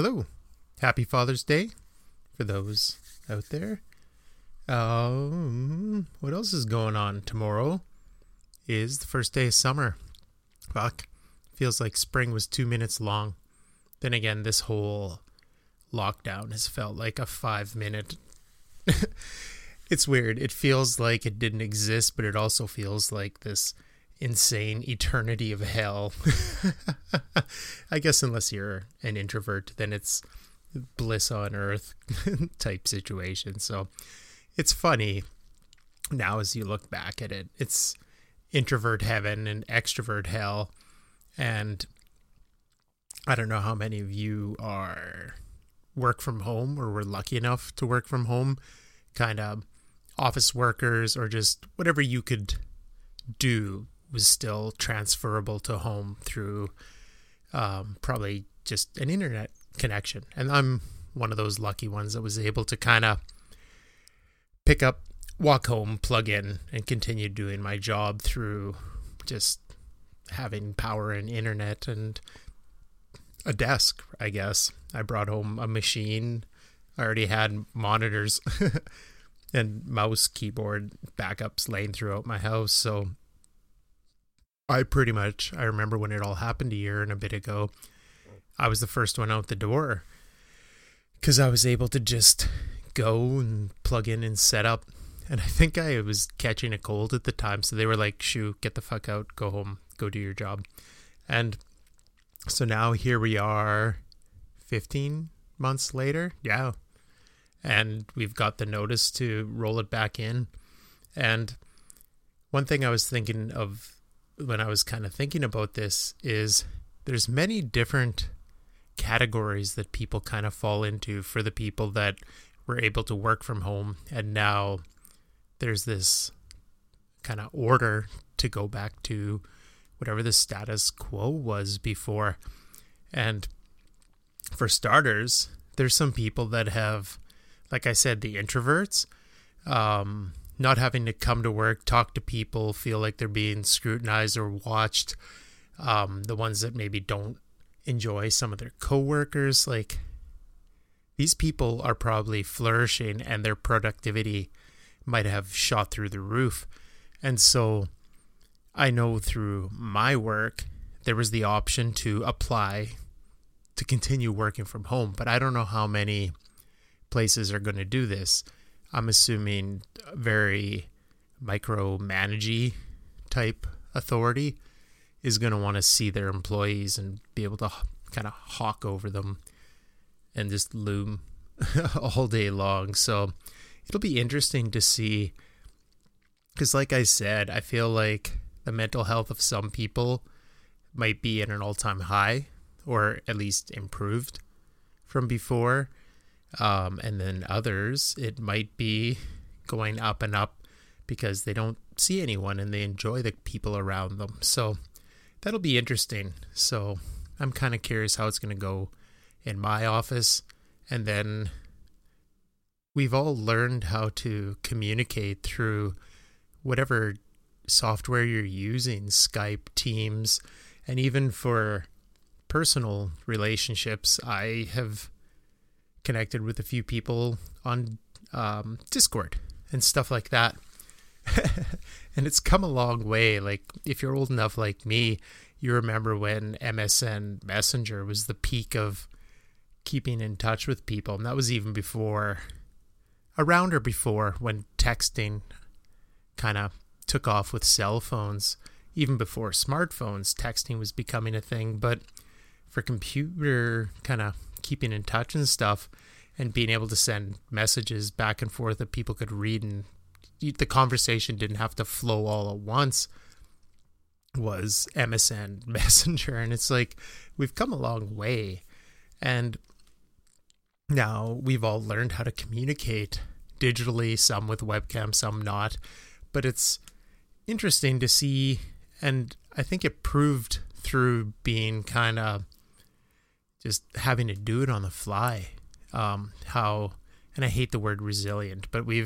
Hello. Happy Father's Day for those out there. What else is going on? Tomorrow is the first day of summer. Fuck. Feels like spring was 2 minutes long. Then again, this whole lockdown has felt like a 5 minute. It's weird. It feels like it didn't exist, but it also feels like this insane eternity of hell. I guess unless you're an introvert, then it's bliss on earth type situation. So it's funny now as you look back at it. It's introvert heaven and extrovert hell. And I don't know how many of you work from home or were lucky enough to work from home, kind of office workers, or just whatever you could do was still transferable to home through probably just an internet connection. And I'm one of those lucky ones that was able to kind of pick up, walk home, plug in, and continue doing my job through just having power and internet and a desk, I guess. I brought home a machine. I already had monitors and mouse, keyboard, backups laying throughout my house. So I remember when it all happened a year and a bit ago, I was the first one out the door because I was able to just go and plug in and set up. And I think I was catching a cold at the time. So they were like, shoo, get the fuck out, go home, go do your job. And so now here we are 15 months later. Yeah. And we've got the notice to roll it back in. And one thing I was thinking of when I was kind of thinking about this is there's many different categories that people kind of fall into for the people that were able to work from home. And now there's this kind of order to go back to whatever the status quo was before. And for starters, there's some people that have, like I said, the introverts, not having to come to work, talk to people, feel like they're being scrutinized or watched. The ones that maybe don't enjoy some of their coworkers, like these people are probably flourishing and their productivity might have shot through the roof. And so I know through my work, there was the option to apply to continue working from home, but I don't know how many places are going to do this. I'm assuming very micromanagey type authority is going to want to see their employees and be able to kind of hawk over them and just loom all day long. So it'll be interesting to see, because like I said, I feel like the mental health of some people might be at an all-time high, or at least improved from before. And then others, it might be going up and up because they don't see anyone and they enjoy the people around them. So that'll be interesting. So I'm kind of curious how it's going to go in my office. And then we've all learned how to communicate through whatever software you're using, Skype, Teams, and even for personal relationships, I have connected with a few people on Discord and stuff like that. And it's come a long way. Like, if you're old enough like me, you remember when MSN Messenger was the peak of keeping in touch with people. And that was even around or before when texting kind of took off with cell phones. Even before smartphones, texting was becoming a thing. But for computer kind of keeping in touch and stuff, and being able to send messages back and forth that people could read, and the conversation didn't have to flow all at once, was MSN Messenger. And it's like, we've come a long way. And now we've all learned how to communicate digitally, some with webcam, some not. But it's interesting to see, and I think it proved through being kind of just having to do it on the fly, how, and I hate the word resilient, but we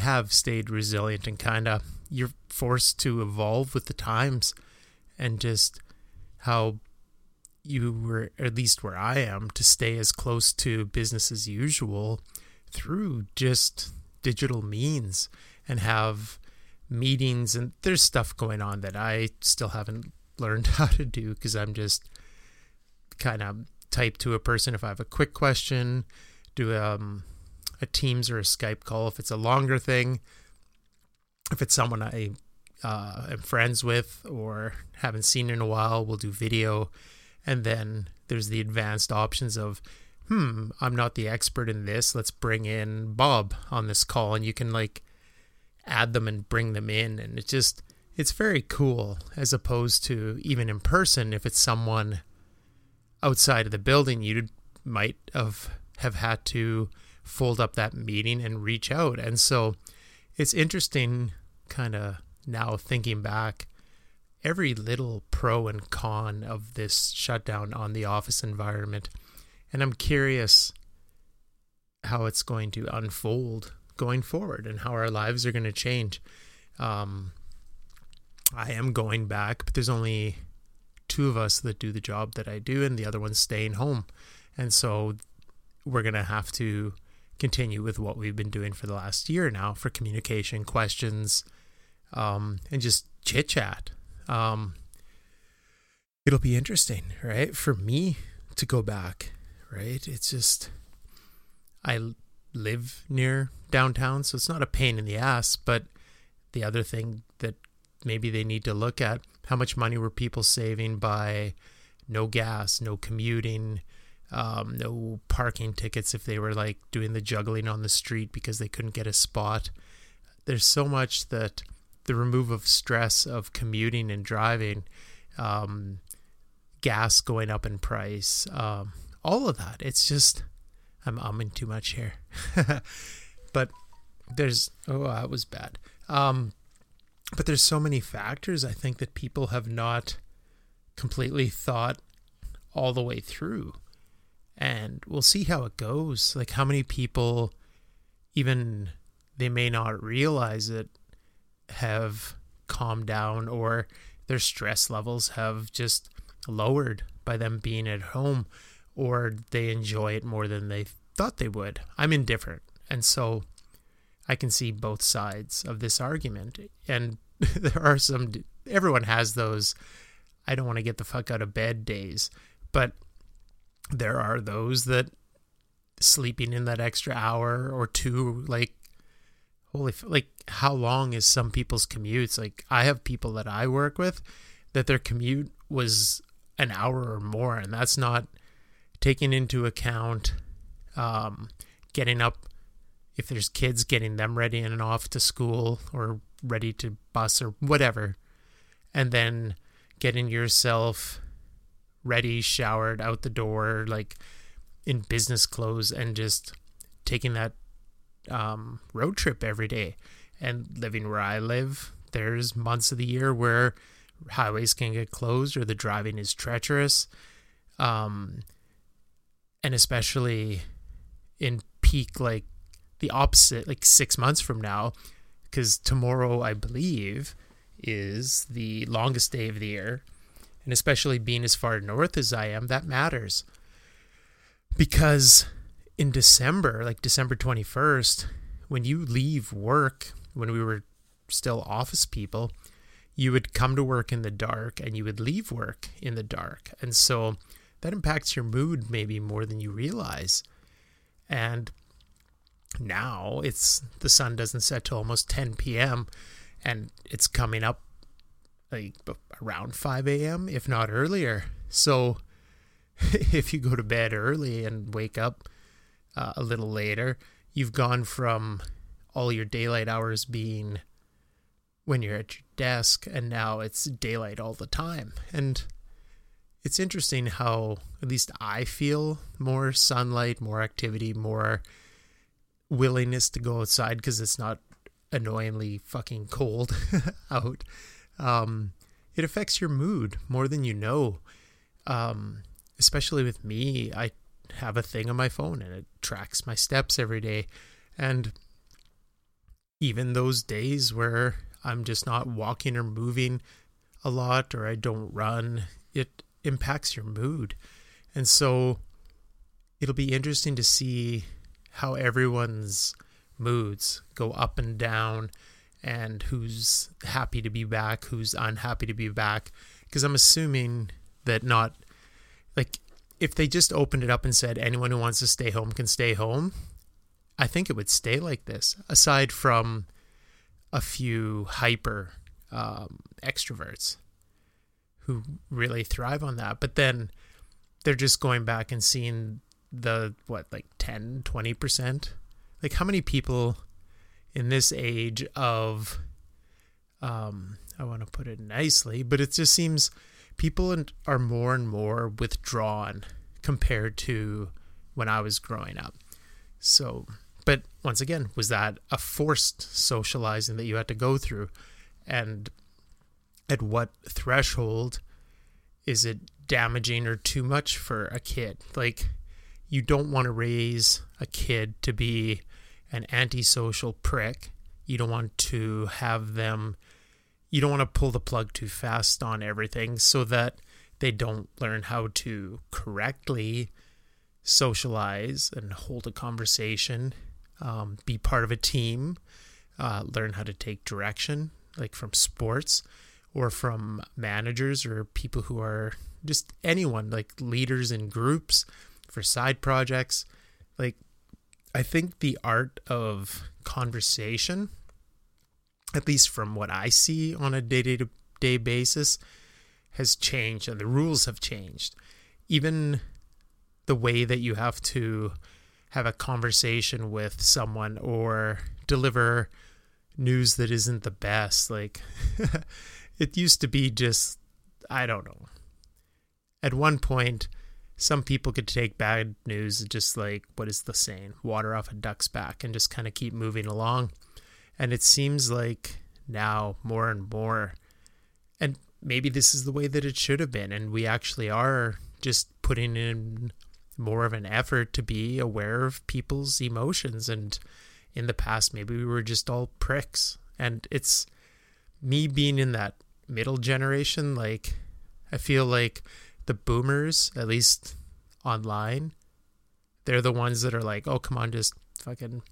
have stayed resilient, and kind of you're forced to evolve with the times, and just how you were, at least where I am, to stay as close to business as usual through just digital means and have meetings. And there's stuff going on that I still haven't learned how to do because I'm just kind of type to a person if I have a quick question, do a Teams or a Skype call if it's a longer thing, if it's someone I am friends with or haven't seen in a while, we'll do video. And then there's the advanced options of, I'm not the expert in this. Let's bring in Bob on this call, and you can like add them and bring them in. And it just, it's very cool as opposed to even in person. If it's someone outside of the building, you might have had to fold up that meeting and reach out. And so it's interesting kind of now thinking back every little pro and con of this shutdown on the office environment. And I'm curious how it's going to unfold going forward and how our lives are going to change. I am going back, but there's only two of us that do the job that I do, and the other one's staying home. And so we're going to have to continue with what we've been doing for the last year now for communication, questions, and just chit-chat. It'll be interesting, right? For me to go back, right? It's just, I live near downtown, so it's not a pain in the ass. But the other thing that maybe they need to look at, how much money were people saving by no gas, no commuting, no parking tickets if they were like doing the juggling on the street because they couldn't get a spot. There's so much that the remove of stress of commuting and driving, gas going up in price, all of that. It's just, I'm umming too much here. But there's, oh, that was bad. But there's so many factors, I think, that people have not completely thought all the way through. And we'll see how it goes. Like how many people, even they may not realize it, have calmed down, or their stress levels have just lowered by them being at home, or they enjoy it more than they thought they would. I'm indifferent. And so I can see both sides of this argument. And there are some, everyone has those, I don't want to get the fuck out of bed days, but there are those that sleeping in that extra hour or two, like, holy, like how long is some people's commutes? Like I have people that I work with that their commute was an hour or more, and that's not taking into account getting up, if there's kids, getting them ready and off to school or ready to bus or whatever, and then getting yourself ready, showered, out the door, like in business clothes, and just taking that road trip every day. And living where I live, there's months of the year where highways can get closed or the driving is treacherous, and especially in peak, like the opposite, like 6 months from now, because tomorrow I believe is the longest day of the year. And especially being as far north as I am, that matters, because in December, like December 21st, when you leave work, when we were still office people, you would come to work in the dark and you would leave work in the dark. And so that impacts your mood maybe more than you realize. And now it's, the sun doesn't set till almost 10 p.m. and it's coming up like around 5 a.m., if not earlier. So if you go to bed early and wake up a little later, you've gone from all your daylight hours being when you're at your desk, and now it's daylight all the time. And it's interesting how, at least I feel, more sunlight, more activity, more willingness to go outside because it's not annoyingly fucking cold out. It affects your mood more than you know. Especially with me, I have a thing on my phone and it tracks my steps every day. And even those days where I'm just not walking or moving a lot, or I don't run, it impacts your mood. And so it'll be interesting to see how everyone's moods go up and down and who's happy to be back, who's unhappy to be back. Because I'm assuming that not, like, if they just opened it up and said anyone who wants to stay home can stay home, I think it would stay like this, aside from a few hyper extroverts who really thrive on that. But then they're just going back and seeing the, 10, 20%? Like, how many people in this age of, I want to put it nicely, but it just seems people are more and more withdrawn compared to when I was growing up. So, but once again, was that a forced socializing that you had to go through? And at what threshold is it damaging or too much for a kid? Like, you don't want to raise a kid to be an antisocial prick. You don't want to have them, you don't want to pull the plug too fast on everything so that they don't learn how to correctly socialize and hold a conversation, be part of a team, learn how to take direction, like from sports or from managers or people who are just anyone, like leaders in groups, for side projects. Like, I think the art of conversation, at least from what I see on a day-to-day basis, has changed, and the rules have changed. Even the way that you have to have a conversation with someone or deliver news that isn't the best, like it used to be just, I don't know. At one point, some people could take bad news just like, what is the saying? Water off a duck's back, and just kind of keep moving along. And it seems like now more and more, and maybe this is the way that it should have been, and we actually are just putting in more of an effort to be aware of people's emotions. And in the past, maybe we were just all pricks. And it's me being in that middle generation, like, I feel like the boomers, at least online, they're the ones that are like, oh, come on, just fucking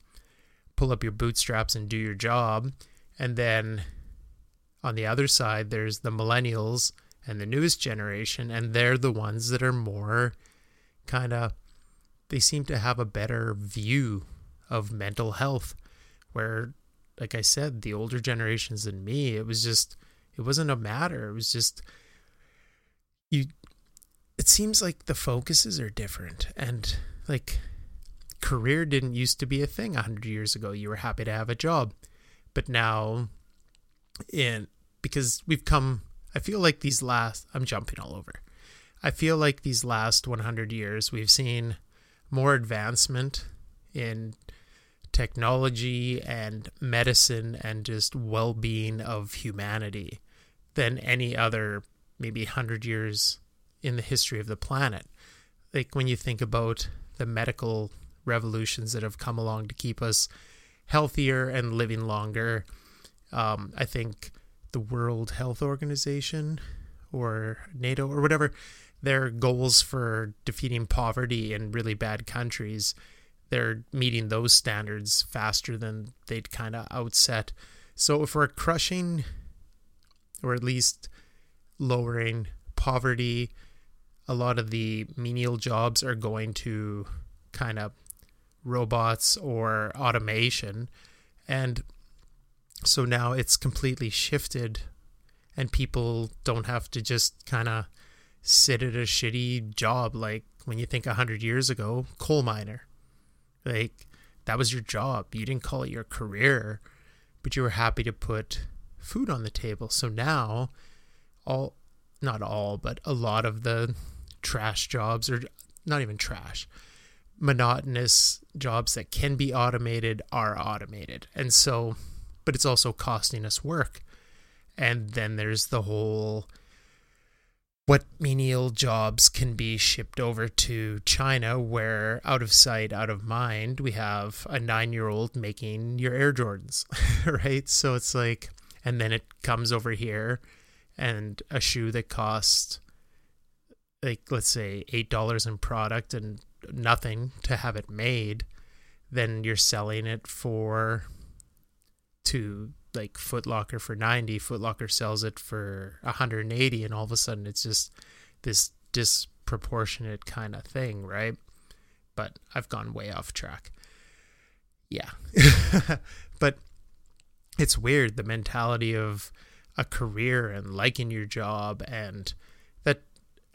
pull up your bootstraps and do your job. And then on the other side, there's the millennials and the newest generation, and they're the ones that are more kind of, they seem to have a better view of mental health, where, like I said, the older generations than me, it wasn't a matter. It was just, it seems like the focuses are different, and like career didn't used to be a thing 100 years ago. You were happy to have a job, but now because we've come, I feel like these last 100 years, we've seen more advancement in technology and medicine and just well-being of humanity than any other maybe 100 years in the history of the planet. Like, when you think about the medical revolutions that have come along to keep us healthier and living longer, I think the World Health Organization or NATO or whatever, their goals for defeating poverty in really bad countries, they're meeting those standards faster than they'd kind of outset. So if we're crushing, or at least lowering, poverty, a lot of the menial jobs are going to kind of robots or automation. And so now it's completely shifted, and people don't have to just kind of sit at a shitty job. Like, when you think 100 years ago, coal miner, like, that was your job. You didn't call it your career, but you were happy to put food on the table. So now not all, but a lot of the trash jobs, or not even trash, monotonous jobs that can be automated are automated. And so, but it's also costing us work. And then there's the whole, what menial jobs can be shipped over to China, where out of sight, out of mind, we have a 9-year-old making your Air Jordans, right? So it's like, and then it comes over here, and a shoe that costs like, let's say $8 in product and nothing to have it made, then you're selling it for to like Foot Locker for $90, Foot Locker sells it for $180, and all of a sudden it's just this disproportionate kind of thing, right? But I've gone way off track. Yeah. But it's weird, the mentality of a career and liking your job, and that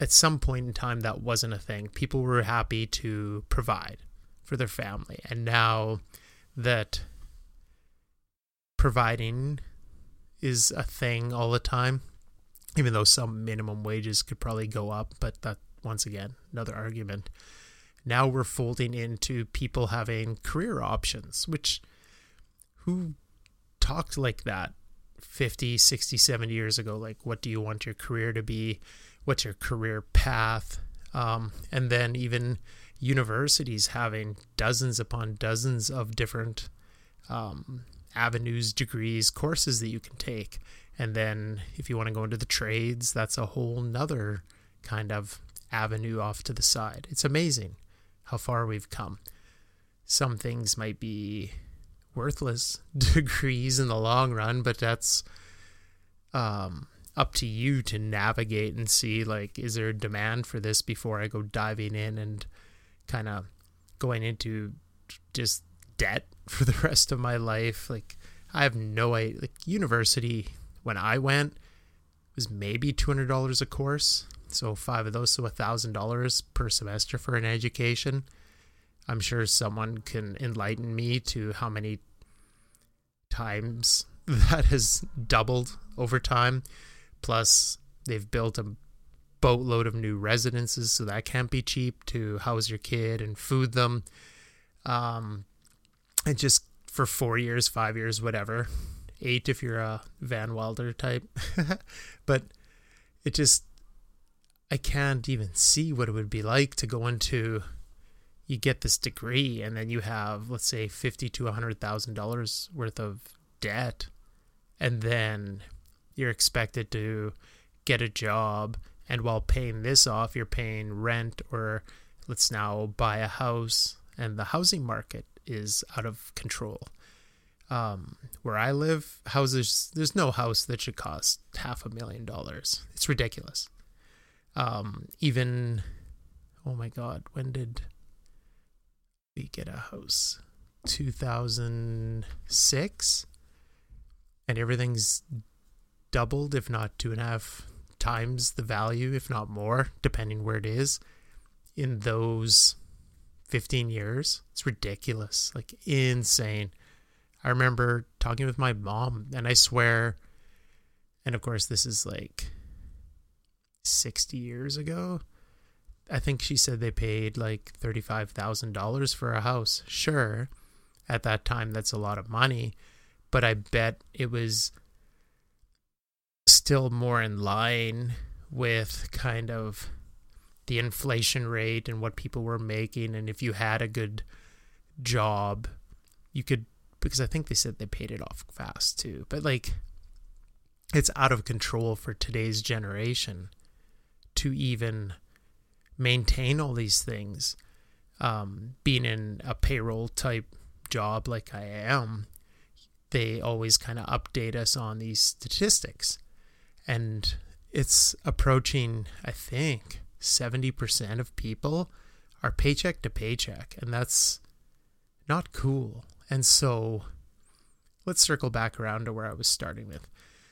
at some point in time that wasn't a thing. People were happy to provide for their family, and now that providing is a thing all the time, even though some minimum wages could probably go up, but that, once again, another argument. Now we're folding into people having career options, which, who talked like that 50, 60, 70 years ago? Like, what do you want your career to be? What's your career path? And then even universities having dozens upon dozens of different avenues, degrees, courses that you can take. And then if you want to go into the trades, that's a whole nother kind of avenue off to the side. It's amazing how far we've come. Some things might be worthless degrees in the long run, but that's up to you to navigate and see, like, is there a demand for this before I go diving in and kind of going into just debt for the rest of my life. Like, I have no idea. Like, university, when I went, it was maybe $200 a course. So five of those, so $1,000 per semester for an education. I'm sure someone can enlighten me to how many times that has doubled over time. Plus, they've built a boatload of new residences, so that can't be cheap to house your kid and food them. And just for 4 years, 5 years, whatever. 8 if you're a Van Wilder type. But it just, I can't even see what it would be like to go into, you get this degree and then you have, let's say, $50,000 to $100,000 worth of debt. And then you're expected to get a job. And while paying this off, you're paying rent, or let's now buy a house. And the housing market is out of control. Where I live, houses, there's no house that should cost $500,000. It's ridiculous. Even, oh my God, when did we get a house? 2006, and everything's doubled, if not 2.5 times the value, if not more, depending where it is, in those 15 years. It's ridiculous, like insane. I remember talking with my mom, and I swear, and of course this is like 60 years ago, I think she said they paid like $35,000 for a house. Sure, at that time that's a lot of money, but I bet it was still more in line with kind of the inflation rate and what people were making. And if you had a good job, you could, because I think they said they paid it off fast too. But like, it's out of control for today's generation to even maintain all these things. Being in a payroll type job like I am, they always kind of update us on these statistics. And it's approaching, I think, 70% of people are paycheck to paycheck, and that's not cool. And so let's circle back around to where I was starting with.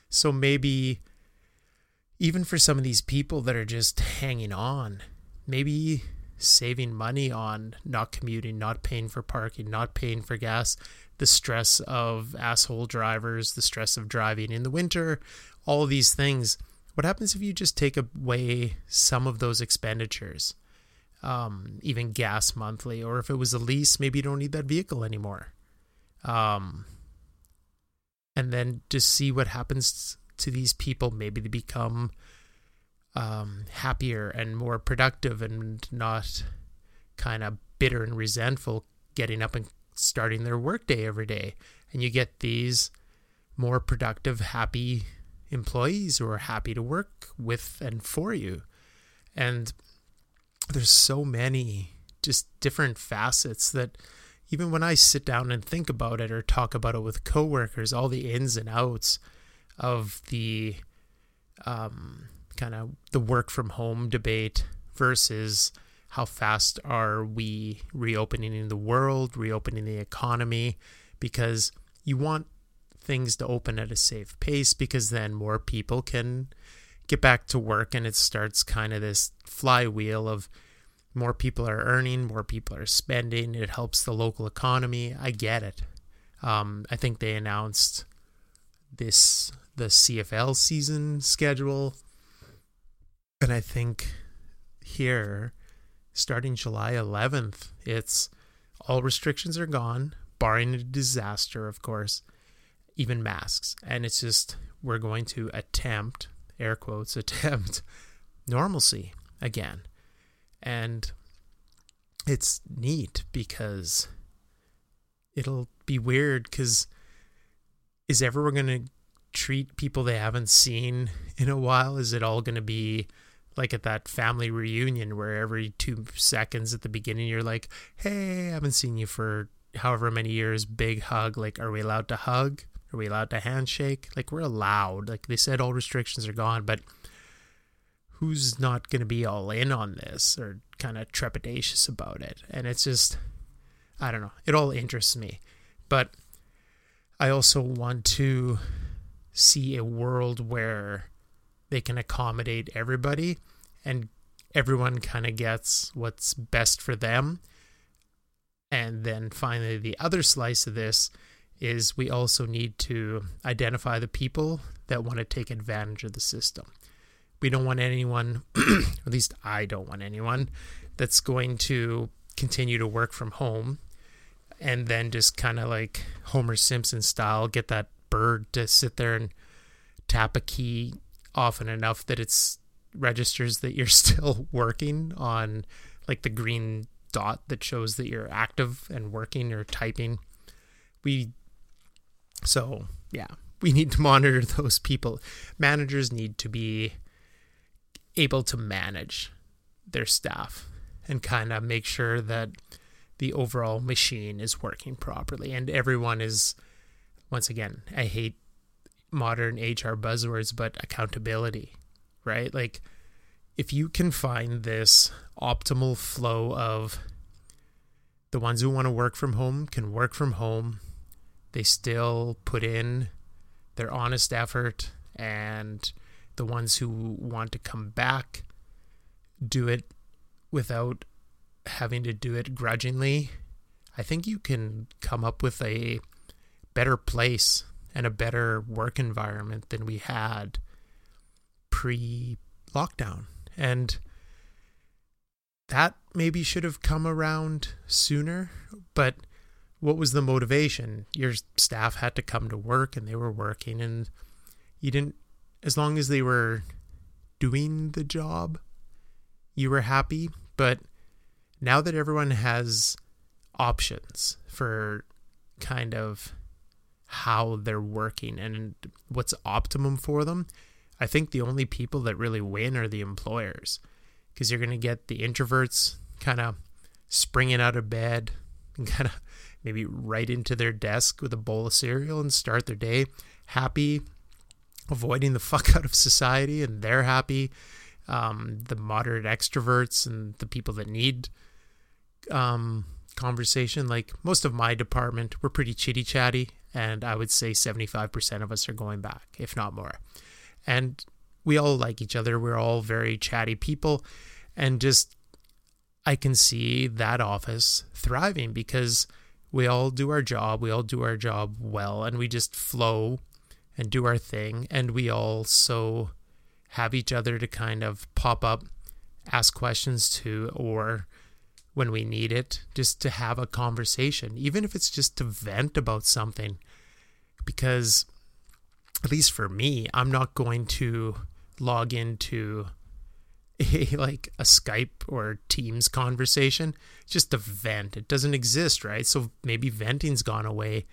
So maybe even for some of these people that are just hanging on, maybe saving money on not commuting, not paying for parking, not paying for gas, the stress of asshole drivers, the stress of driving in the winter, all these things. What happens if you just take away some of those expenditures, even gas monthly, or if it was a lease, maybe you don't need that vehicle anymore. And then just see what happens to these people. Maybe they become happier and more productive and not kind of bitter and resentful getting up and starting their workday every day. And you get these more productive, happy employees who are happy to work with and for you. And there's so many just different facets that even when I sit down and think about it or talk about it with coworkers, all the ins and outs of the kind of the work from home debate versus how fast are we reopening in the world, reopening the economy, because you want things to open at a safe pace because then more people can get back to work, and it starts kind of this flywheel of more people are earning, more people are spending. It helps the local economy. I get it. I think they announced the CFL season schedule. And I think here, starting July 11th, it's all restrictions are gone, barring a disaster, of course, even masks. And it's just, we're going to attempt, air quotes, attempt normalcy again. And it's neat because it'll be weird because is everyone going to treat people they haven't seen in a while? Is it all going to be like at that family reunion where every 2 seconds at the beginning you're like, hey, I haven't seen you for however many years, big hug. Like, are we allowed to hug? Are we allowed to handshake? Like, we're allowed. Like they said, all restrictions are gone, but who's not going to be all in on this or kind of trepidatious about it? And it's just, I don't know. It all interests me. But I also want to see a world where they can accommodate everybody and everyone kind of gets what's best for them. And then finally, the other slice of this is we also need to identify the people that want to take advantage of the system. We don't want anyone, at least I don't want anyone, that's going to continue to work from home and then just kind of like Homer Simpson style, get that bird to sit there and tap a key often enough that it's registers that you're still working on, like the green dot that shows that you're active and working or typing. So yeah, we need to monitor those people. Managers need to be able to manage their staff and kind of make sure that the overall machine is working properly. And everyone is, once again, I hate modern HR buzzwords, but accountability, right? Like if you can find this optimal flow of the ones who want to work from home can work from home, they still put in their honest effort, and the ones who want to come back do it without having to do it grudgingly, I think you can come up with a better place and a better work environment than we had pre-lockdown. And that maybe should have come around sooner, but what was the motivation? Your staff had to come to work and they were working, and you didn't, as long as they were doing the job, you were happy. But now that everyone has options for kind of how they're working and what's optimum for them, I think the only people that really win are the employers, because you're going to get the introverts kind of springing out of bed and kind of maybe right into their desk with a bowl of cereal and start their day happy, avoiding the fuck out of society, and they're happy. The moderate extroverts and the people that need conversation. Like most of my department, we're pretty chitty chatty, and I would say 75% of us are going back, if not more. And we all like each other. We're all very chatty people, and just I can see that office thriving because we all do our job. We all do our job well, and we just flow and do our thing, and we also have each other to kind of pop up, ask questions to, or when we need it, just to have a conversation, even if it's just to vent about something, because at least for me, I'm not going to log into a Skype or Teams conversation just to vent. It doesn't exist, right? So maybe venting's gone away,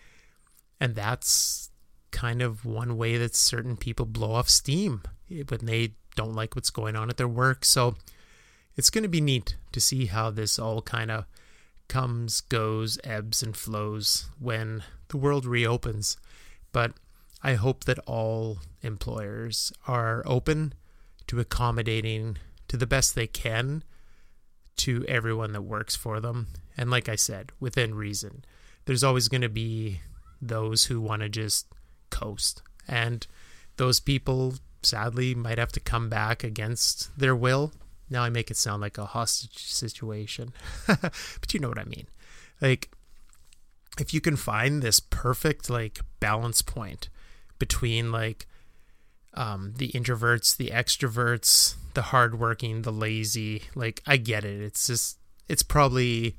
and that's kind of one way that certain people blow off steam when they don't like what's going on at their work. So it's going to be neat to see how this all kind of comes, goes, ebbs, and flows when the world reopens. But I hope that all employers are open to accommodating to the best they can to everyone that works for them. And like I said, within reason. There's always going to be those who want to just coast. And those people, sadly, might have to come back against their will. Now I make it sound like a hostage situation. But you know what I mean. Like, if you can find this perfect, like, balance point between, like, the introverts, the extroverts, the hardworking, the lazy, like, I get it. It's just, it's probably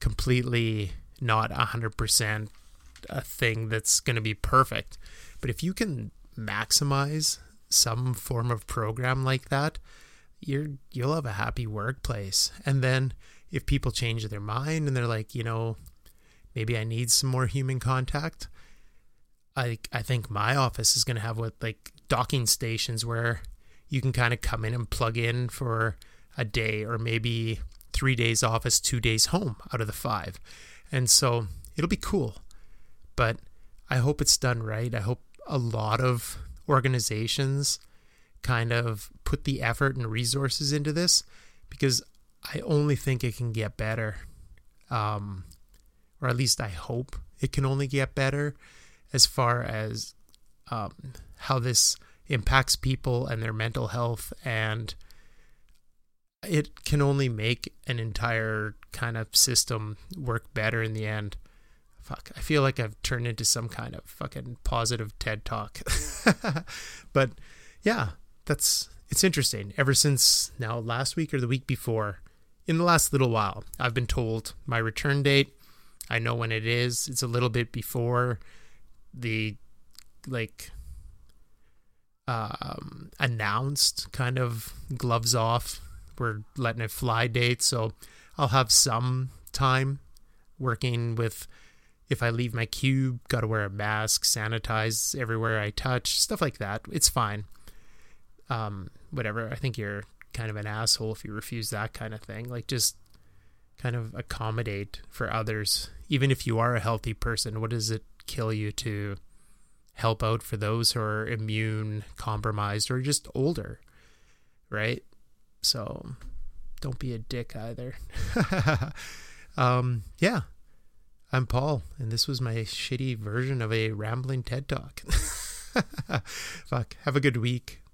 completely not 100% a thing that's going to be perfect. But if you can maximize some form of program like that, you'll have a happy workplace. And then if people change their mind and they're like, you know, maybe I need some more human contact, I think my office is going to have what, like, docking stations where you can kind of come in and plug in for a day or maybe 3 days office, 2 days home out of the 5. And so it'll be cool, but I hope it's done right. I hope a lot of organizations kind of put the effort and resources into this, because I only think it can get better. Or at least I hope it can only get better as far as how this impacts people and their mental health, and it can only make an entire kind of system work better in the end. Fuck, I feel like I've turned into some kind of fucking positive TED Talk. But yeah, it's interesting. Ever since now last week or the week before, in the last little while, I've been told my return date. I know when it is. It's a little bit before the, like, announced kind of gloves off, we're letting it fly date. So I'll have some time working with, if I leave my cube, got to wear a mask, sanitize everywhere I touch, stuff like that. It's fine. Whatever. I think you're kind of an asshole if you refuse that kind of thing. Like, just kind of accommodate for others. Even if you are a healthy person, what does it kill you to help out for those who are immune, compromised, or just older, right? So don't be a dick either. Yeah, I'm Paul, and this was my shitty version of a rambling TED Talk. Fuck, have a good week.